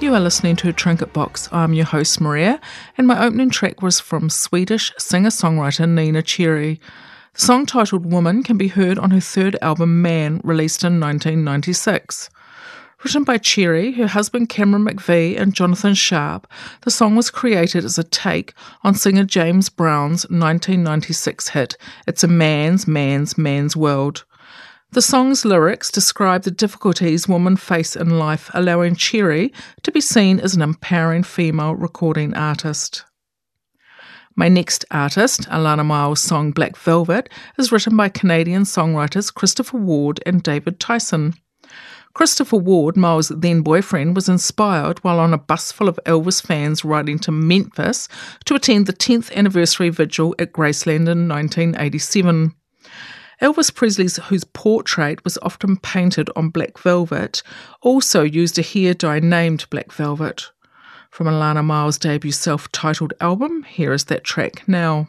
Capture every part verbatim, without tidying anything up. You are listening to Trinketbox. I'm your host Maria, and my opening track was from Swedish singer-songwriter Neneh Cherry. The song titled Woman can be heard on her third album Man, released in nineteen ninety-six. Written by Cherry, her husband Cameron McVey and Jonathan Sharp, the song was created as a take on singer James Brown's nineteen ninety-six hit, It's a Man's, Man's, Man's World. The song's lyrics describe the difficulties women face in life, allowing Cherry to be seen as an empowering female recording artist. My next artist, Alannah Myles' song Black Velvet, is written by Canadian songwriters Christopher Ward and David Tyson. Christopher Ward, Myles' then-boyfriend, was inspired while on a bus full of Elvis fans riding to Memphis to attend the tenth anniversary vigil at Graceland in nineteen eighty-seven. Elvis Presley, whose portrait was often painted on black velvet, also used a hair dye named Black Velvet. From Alannah Myles' debut self-titled album, here is that track now.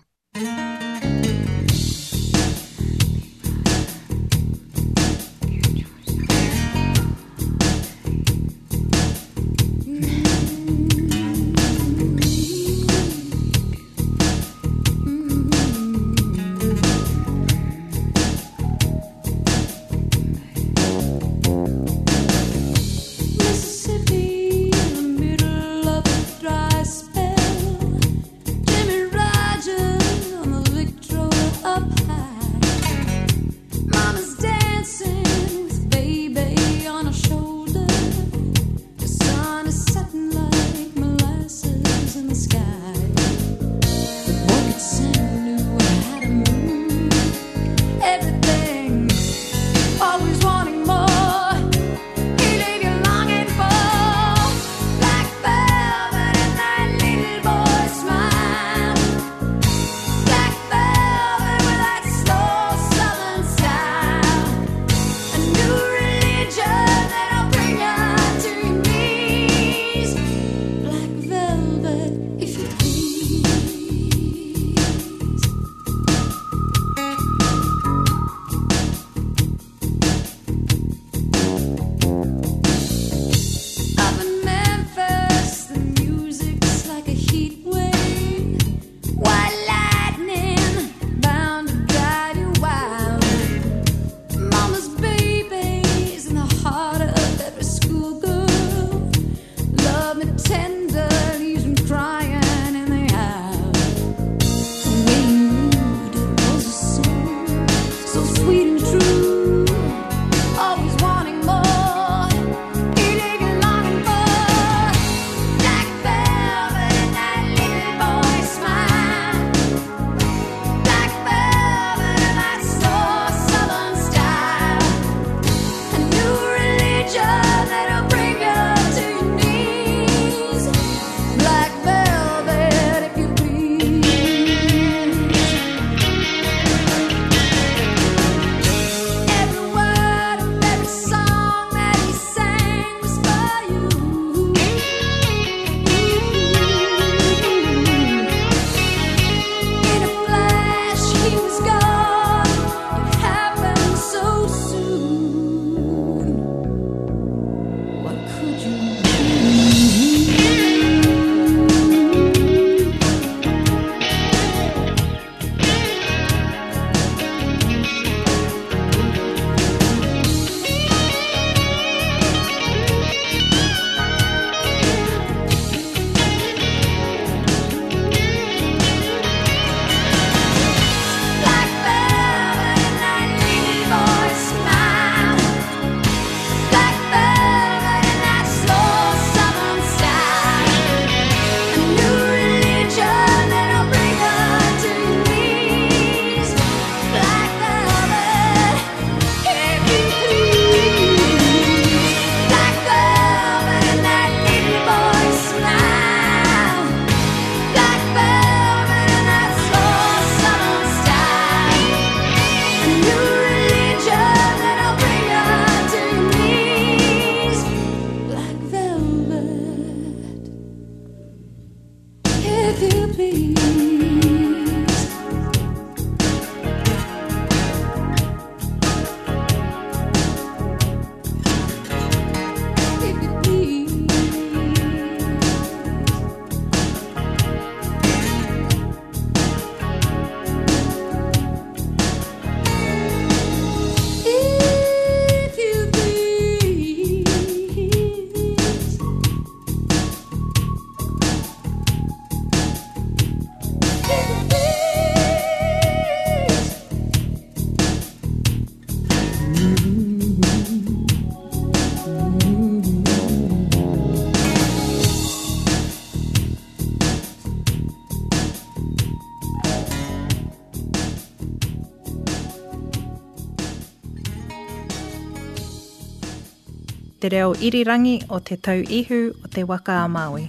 te reo irirangi o te tau ihu o te waka a Māui.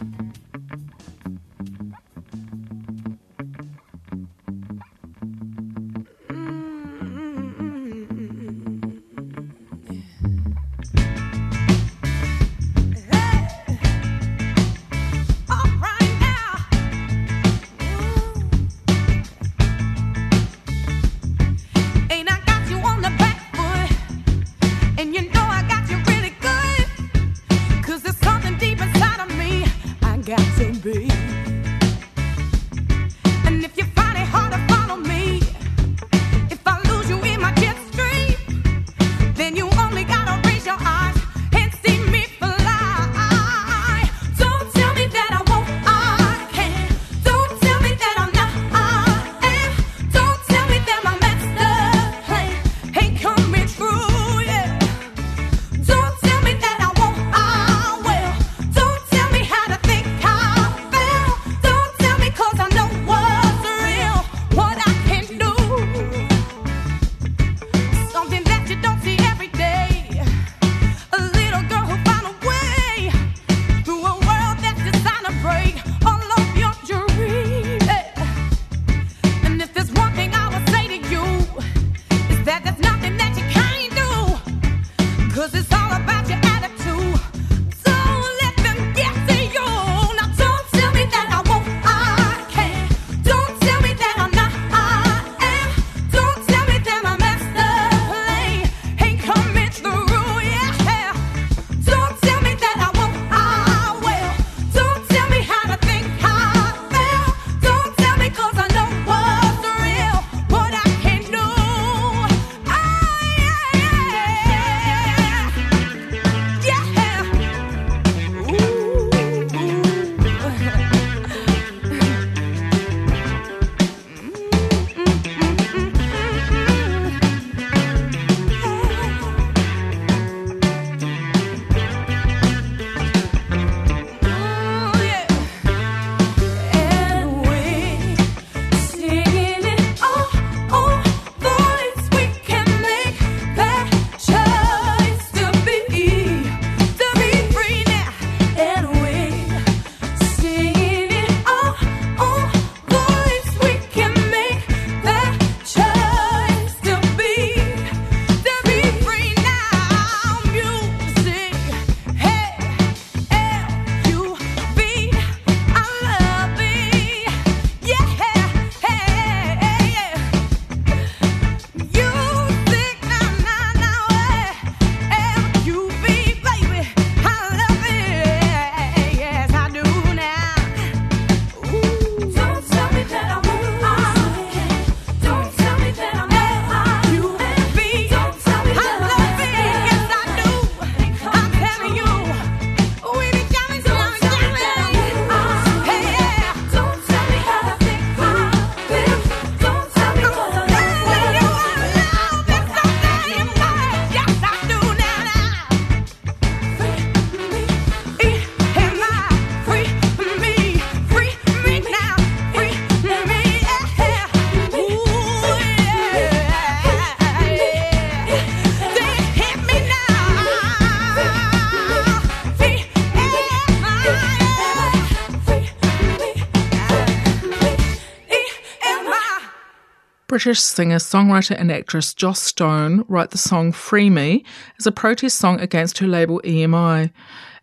British singer, songwriter and actress Joss Stone wrote the song Free Me as a protest song against her label E M I.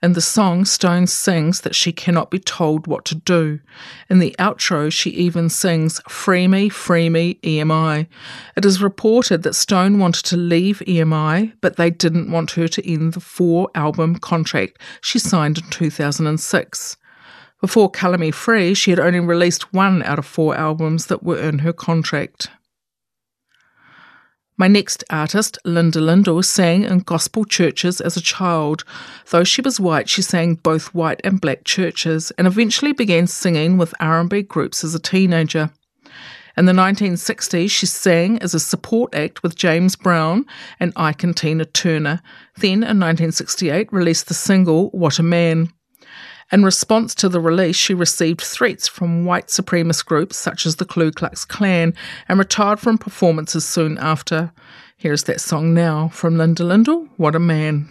In the song, Stone sings that she cannot be told what to do. In the outro, she even sings Free Me, Free Me, E M I. It is reported that Stone wanted to leave E M I, but they didn't want her to end the four-album contract she signed in two thousand six. Before Colour Me Free, she had only released one out of four albums that were in her contract. My next artist, Linda Lyndell, sang in gospel churches as a child. Though she was white, she sang both white and black churches and eventually began singing with R and B groups as a teenager. In the nineteen sixties, she sang as a support act with James Brown and Ike and Tina Turner, then in nineteen sixty-eight released the single What a Man. In response to the release, she received threats from white supremacist groups such as the Ku Klux Klan and retired from performances soon after. Here's that song now from Linda Lyndell, What a Man.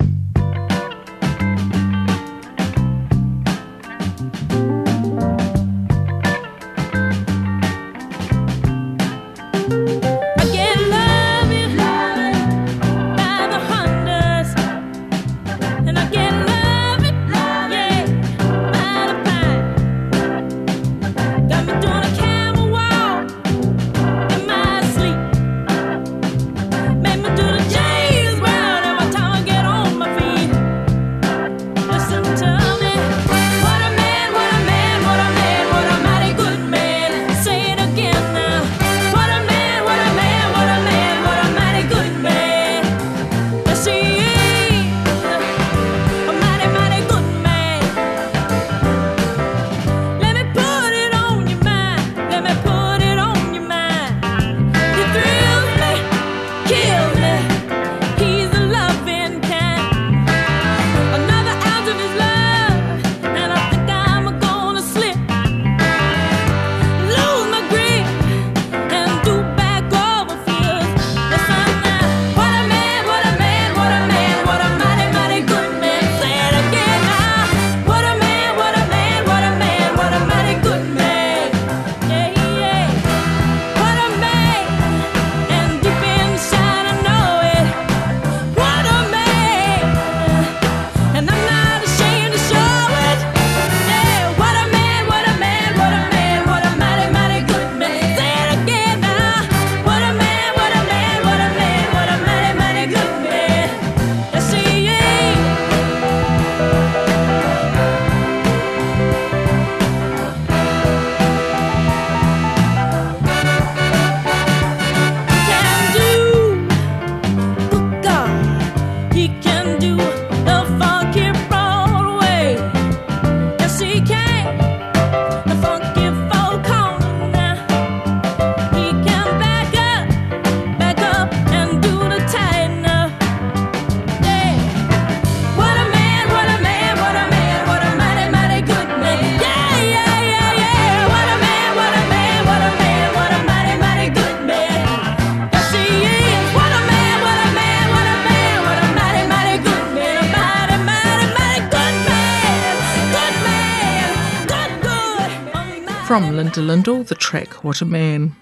From Linda Lyndell, the track What a Man.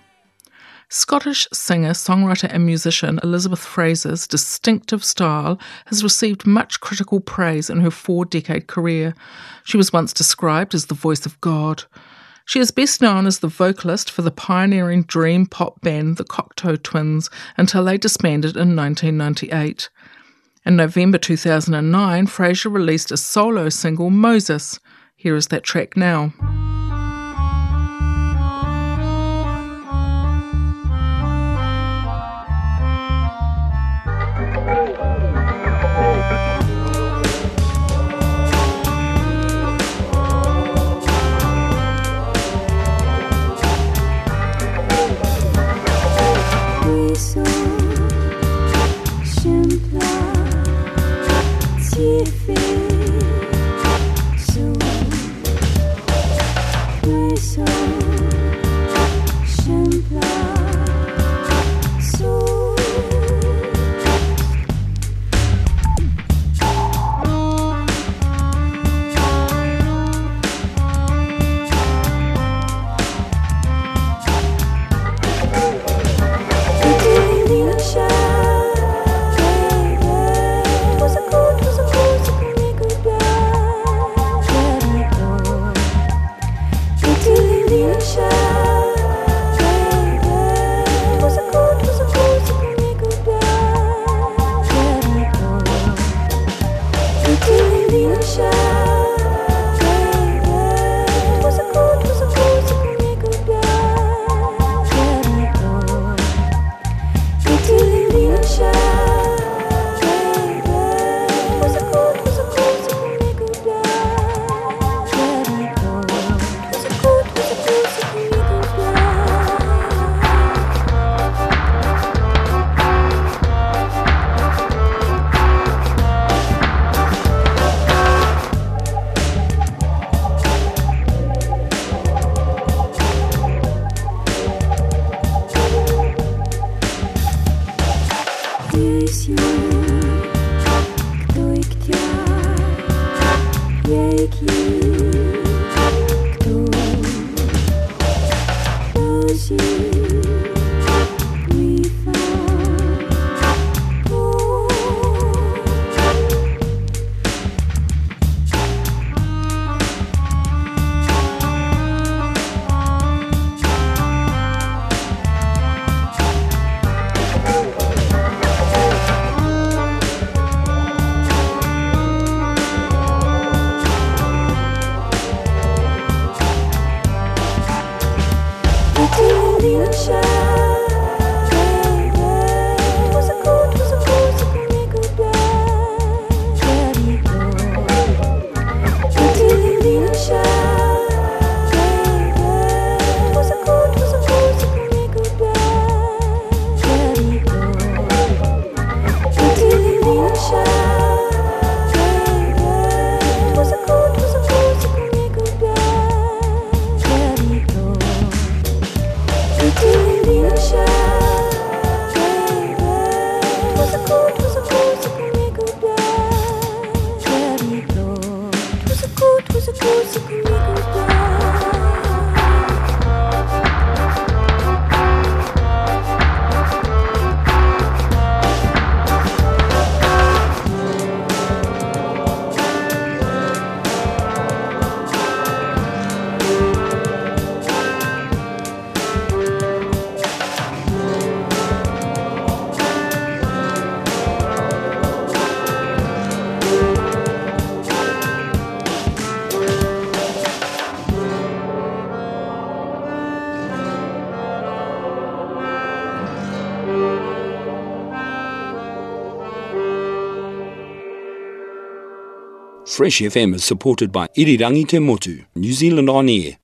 Scottish singer, songwriter and musician Elizabeth Fraser's distinctive style has received much critical praise in her four-decade career. She was once described as the voice of God. She is best known as the vocalist for the pioneering dream pop band the Cocteau Twins until they disbanded in nineteen ninety-eight. In November two thousand nine, Fraser released a solo single, Moses. Here is that track now. Fresh F M is supported by Irirangi Te Motu, New Zealand on air.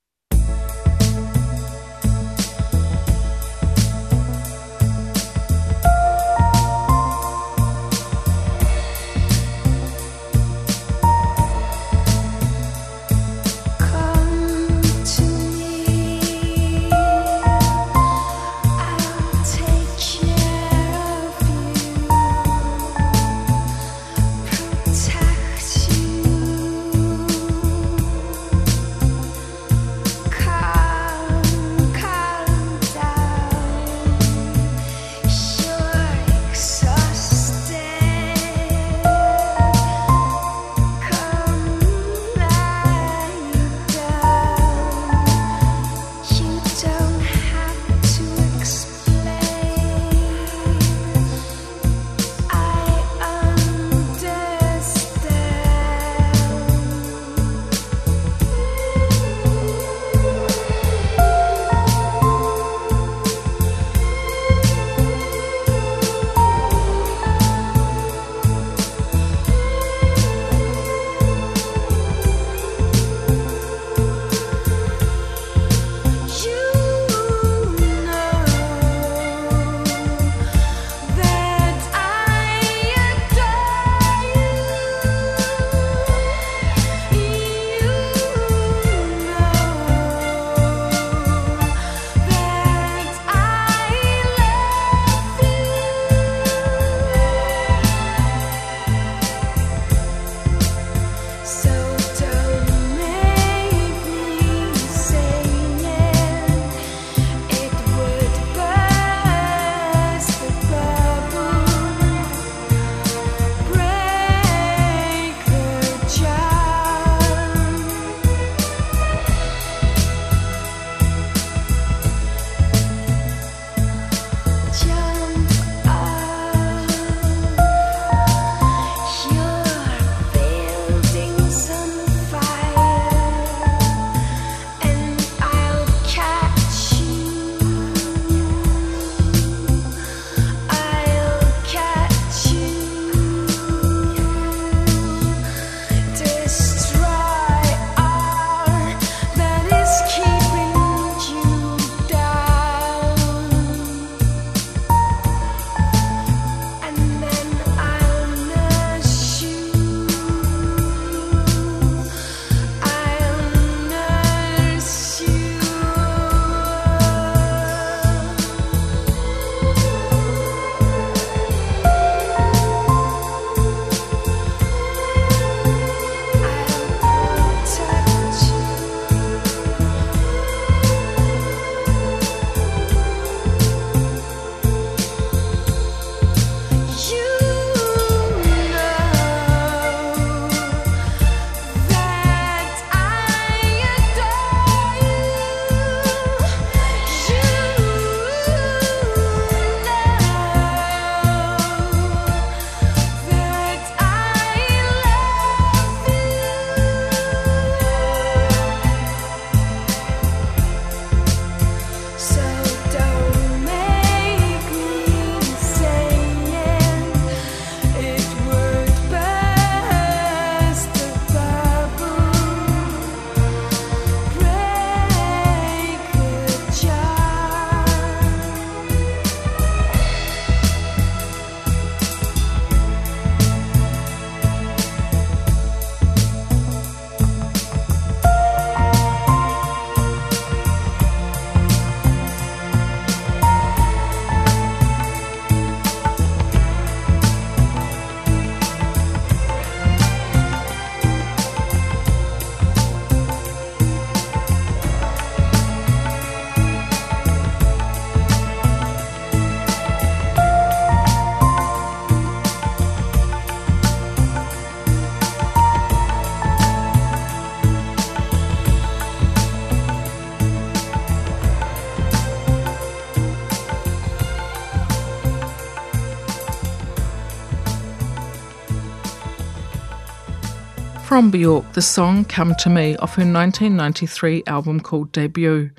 from Bjork the song Come To Me off her nineteen ninety-three album called Debut.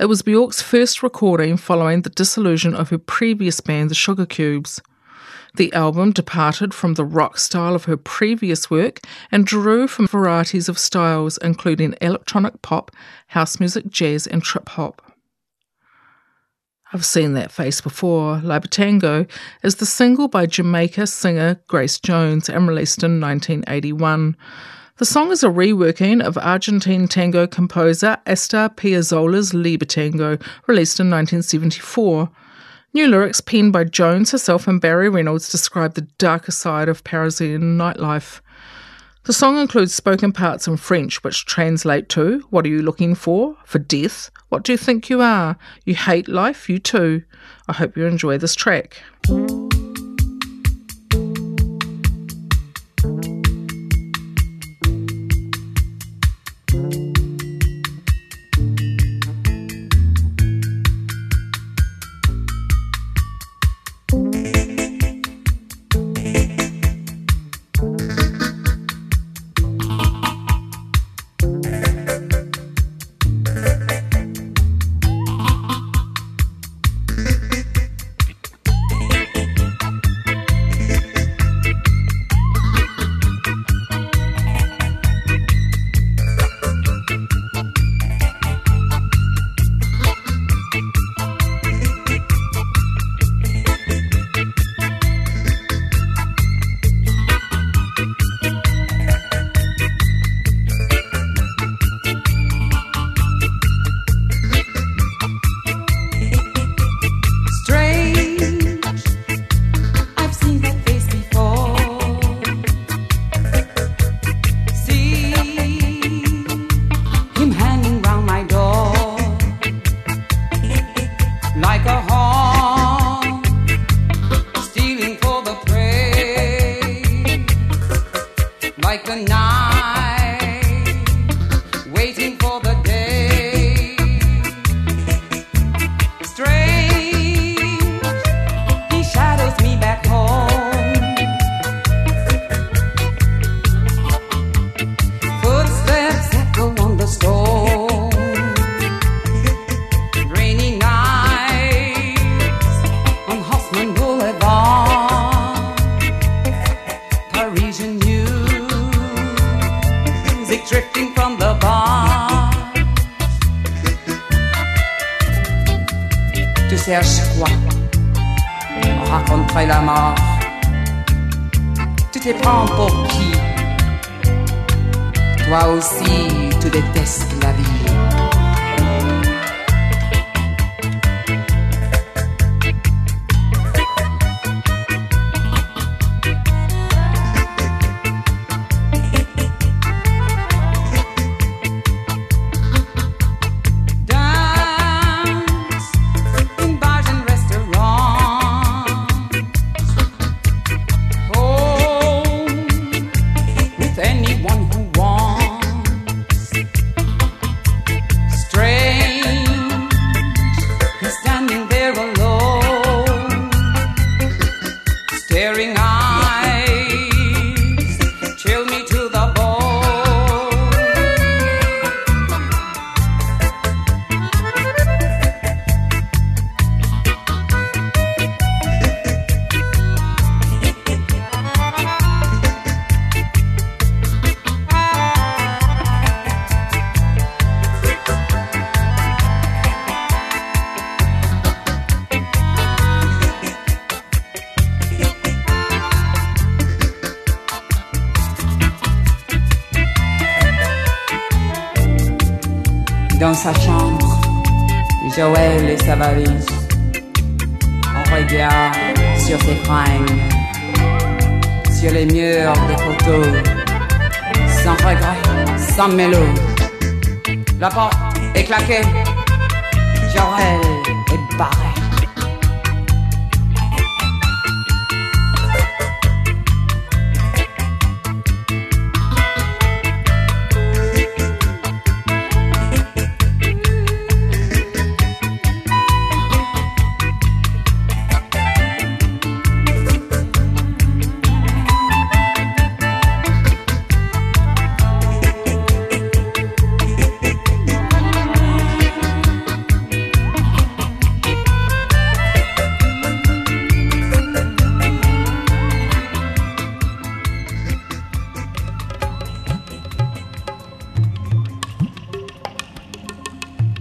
It was Bjork's first recording following the dissolution of her previous band, the Sugar Cubes. The album departed from the rock style of her previous work and drew from varieties of styles, including electronic pop, house music, jazz and trip-hop. I've seen that face before. Libertango is the single by Jamaica singer Grace Jones and released in nineteen eighty-one. The song is a reworking of Argentine tango composer Astor Piazzolla's Libertango, released in nineteen seventy-four. New lyrics penned by Jones herself and Barry Reynolds describe the darker side of Parisian nightlife. The song includes spoken parts in French, which translate to, what are you looking for? For death? What do you think you are? You hate life? You too. I hope you enjoy this track. Dans sa chambre, Joël et sa valise. On regarde sur ses fringues, sur les murs des photos, sans regret, sans mélo. La porte est claquée, Joël est barré.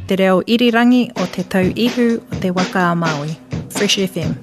Te reo irirangi o te tau ihu o te waka a Māui. Fresh F M.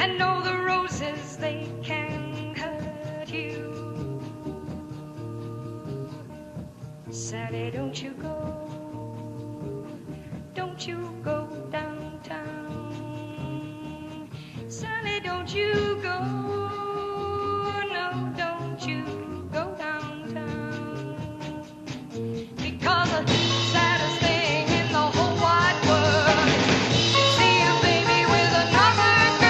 And know the roses, they can hurt you. Sally, don't you go. Don't you go downtown. Sally, don't you go. No, don't you go downtown. Because the saddest thing in the whole wide world is see a baby with another girl.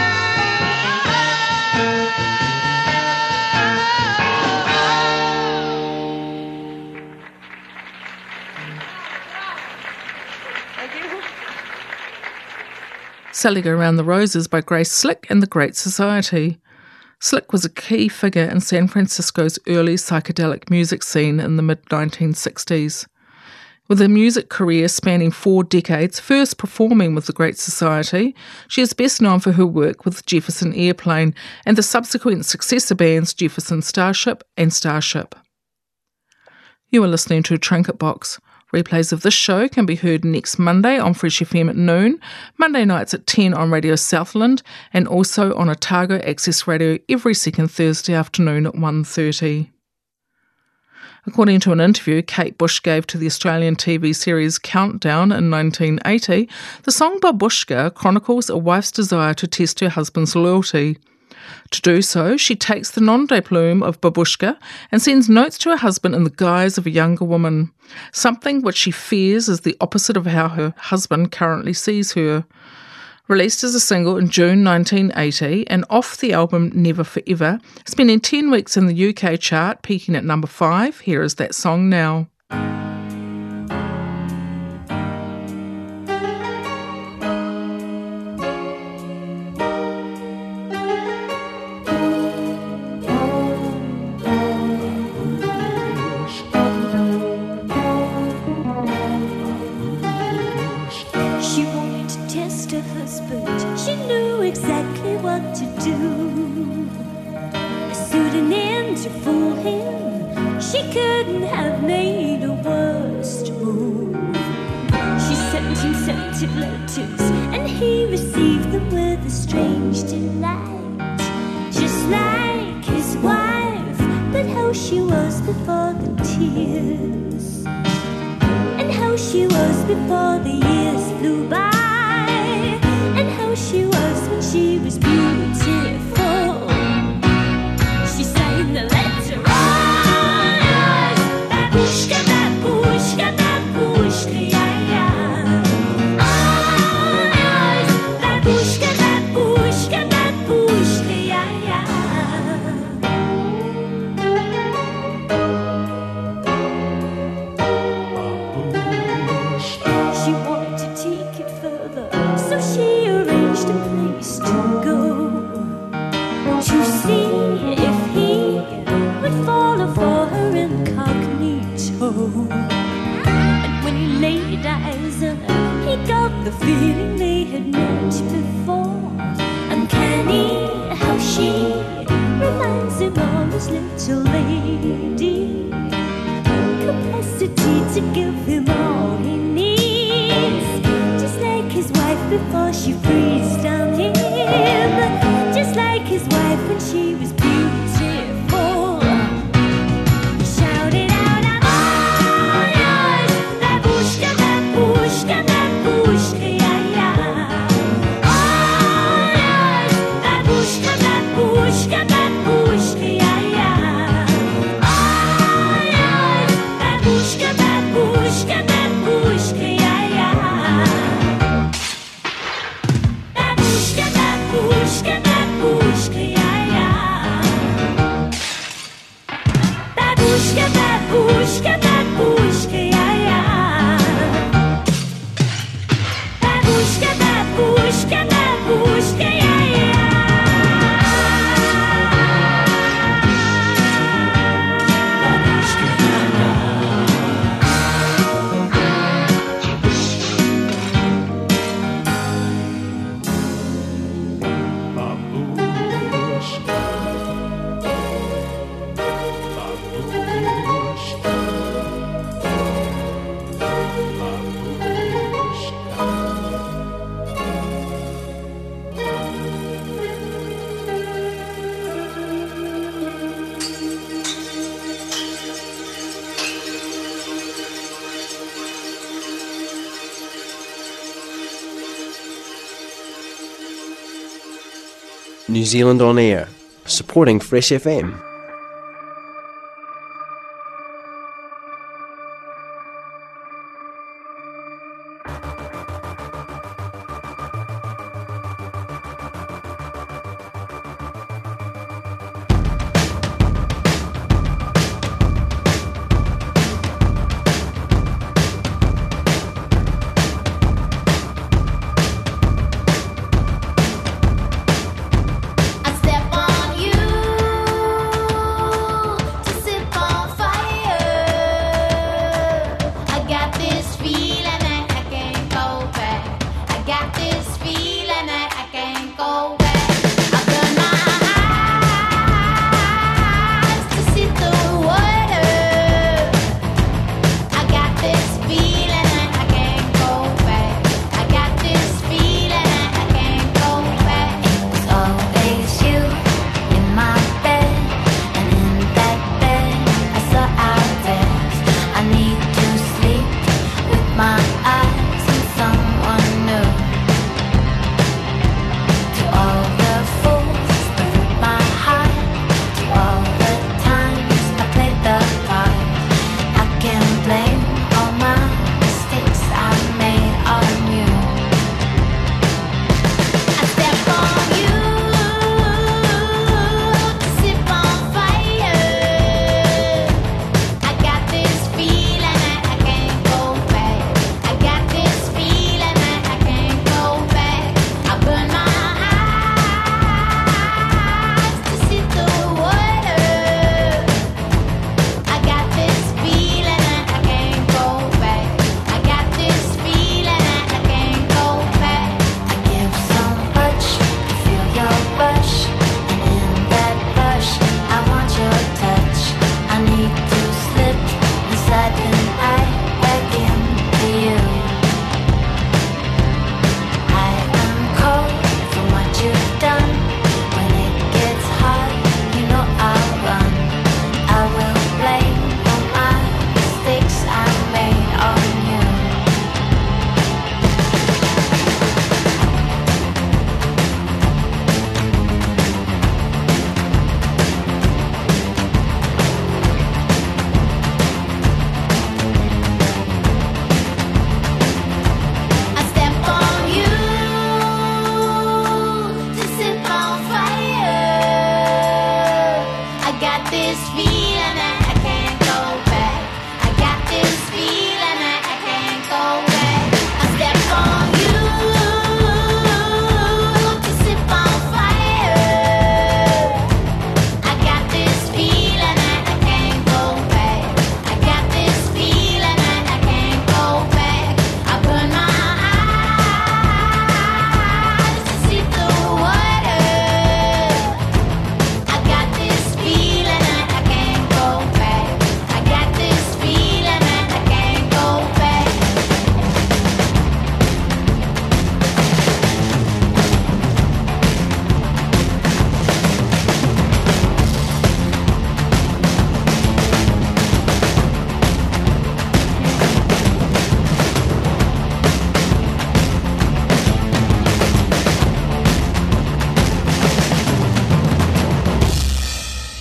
Thank you. Sally Go Round the Roses by Grace Slick and the Great Society. Slick was a key figure in San Francisco's early psychedelic music scene in the mid nineteen sixties. With a music career spanning four decades, first performing with the Great Society, she is best known for her work with Jefferson Airplane and the subsequent successor bands Jefferson Starship and Starship. You are listening to Trinketbox. Replays of this show can be heard next Monday on Fresh F M at noon, Monday nights at ten on Radio Southland, and also on Otago Access Radio every second Thursday afternoon at one thirty. According to an interview Kate Bush gave to the Australian T V series Countdown in nineteen eighty, the song Babushka chronicles a wife's desire to test her husband's loyalty. To do so, she takes the nom de plume of Babushka and sends notes to her husband in the guise of a younger woman, something which she fears is the opposite of how her husband currently sees her. Released as a single in June nineteen eighty and off the album Never Forever, spending ten weeks in the U K chart, peaking at number five, here is that song now. Babushka, babushka, yeah, yeah. New Zealand On Air, supporting Fresh F M.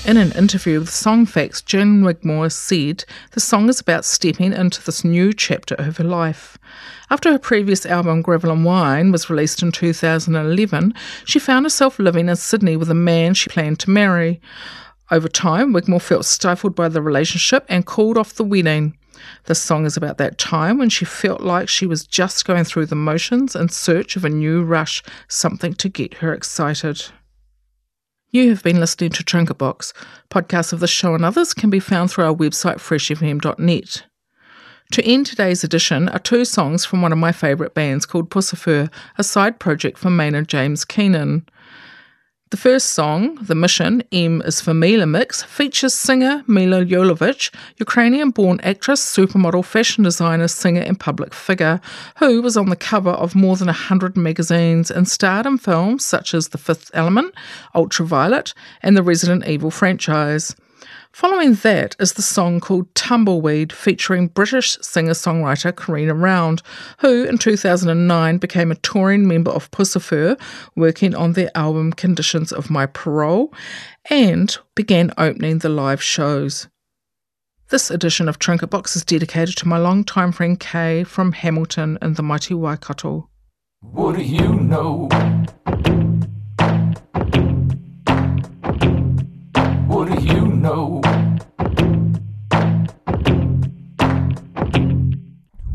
In an interview with Songfacts, Jan Wigmore said the song is about stepping into this new chapter of her life. After her previous album Gravel and Wine was released in two thousand eleven, she found herself living in Sydney with a man she planned to marry. Over time, Wigmore felt stifled by the relationship and called off the wedding. This song is about that time when she felt like she was just going through the motions in search of a new rush, something to get her excited. You have been listening to Trinketbox. Podcasts of this show and others can be found through our website fresh f m dot net. To end today's edition are two songs from one of my favourite bands called Puscifer, a side project for Maynard James Keenan. The first song, The Mission, M is for Mila Mix, features singer Mila Jovovich, Ukrainian-born actress, supermodel, fashion designer, singer and public figure, who was on the cover of more than one hundred magazines and starred in films such as The Fifth Element, Ultraviolet and the Resident Evil franchise. Following that is the song called Tumbleweed, featuring British singer-songwriter Karina Round, who in two thousand nine became a touring member of Puscifer, working on their album Conditions of My Parole, and began opening the live shows. This edition of Trinketbox is dedicated to my longtime friend Kay from Hamilton in the mighty Waikato. What do you know? What do you know?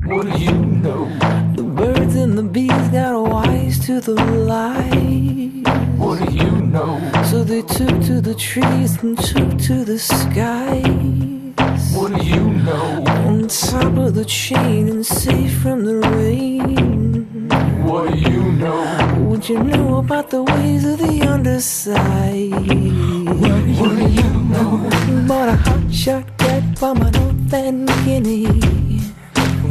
What do you know? The birds and the bees got wise to the light. What do you know? So they took to the trees and took to the sky. What do you know? On top of the chain and safe from the rain. What do you know? What do you know about the ways of the underside? What do you, what do you know? know? Bought a hot shot cat from an orphan guinea.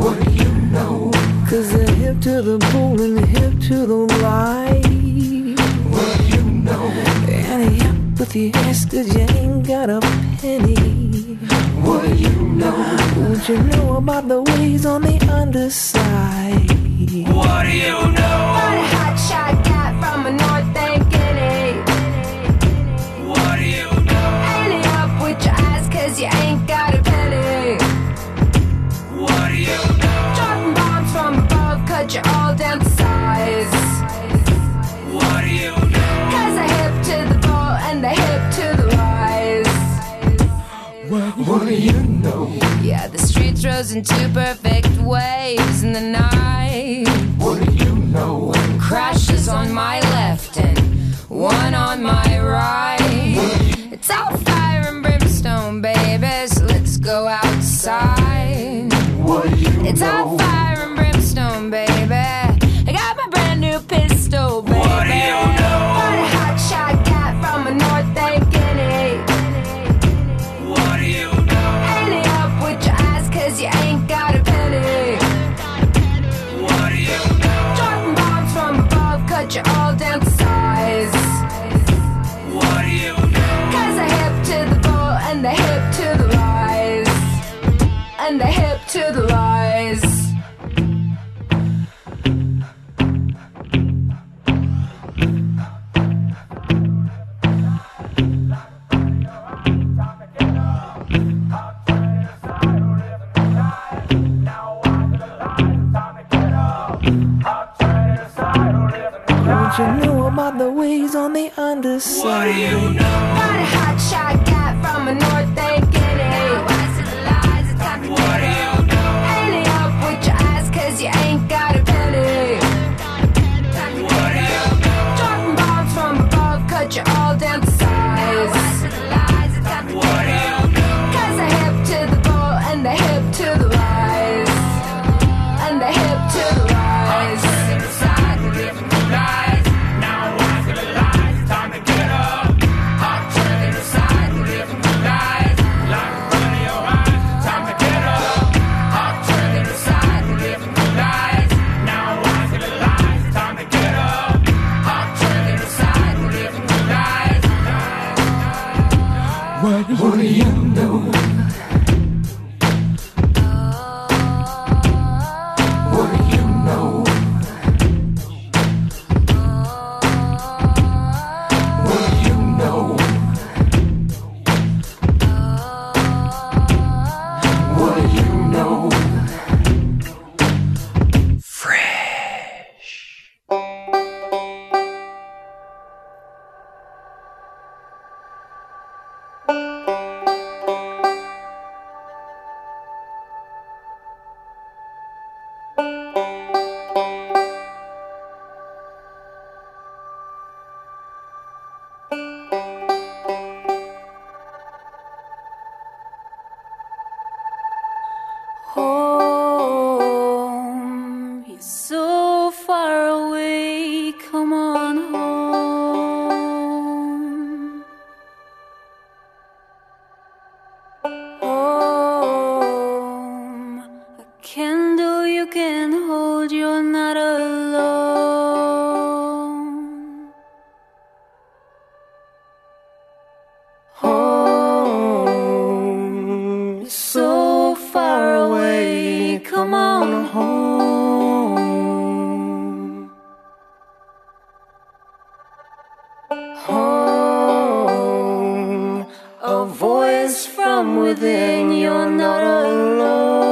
What do you know? Cause they're hip to the bull and hip to the lie. What do you know? And he up with the ass cause you ain't got a penny. What do you know? What you know about the ways on the underside? What do you know? What a hot shot got from a northern Guinea. What do you know? Hang it up with your eyes cause you ain't got a penny. What do you know? Dropping bombs from above cause you're all down to size. What do you know? Cause they're hip to the ball and they're hip to the lies. What do you know? Yeah, the streets rose in two perfect waves in the night. What do you know? Crashes on my left and one on my right. It's all fire and brimstone, baby, so let's go outside. What do you know? It's all fire and brimstone, baby. I got my brand new pistol, baby. What do you know? What a hot shot got from a north bank. You ain't got a penny. What do you know? Dropping bombs from above, cut you all down to size. What do you know? Cause they're hip to the bull and they're hip to the lies. And they're hip to the lies. What you know about the ways on the underside? What do you know? What a hot shot got from a north bank in it. Lies to the lies, it's time to get it. What do you know? Hang it up with your eyes cause you ain't got a penny. Time to get it. Dropping bombs from above, cut you all down to size. Lies to the lies, it's time to get it. Cause they're hip to the ball and they're hip to the lies. And they're hip to the lies. What do you know? What do you know? What do you know? What do you know? Fresh. Thank you. Home, a voice from within, you're not alone.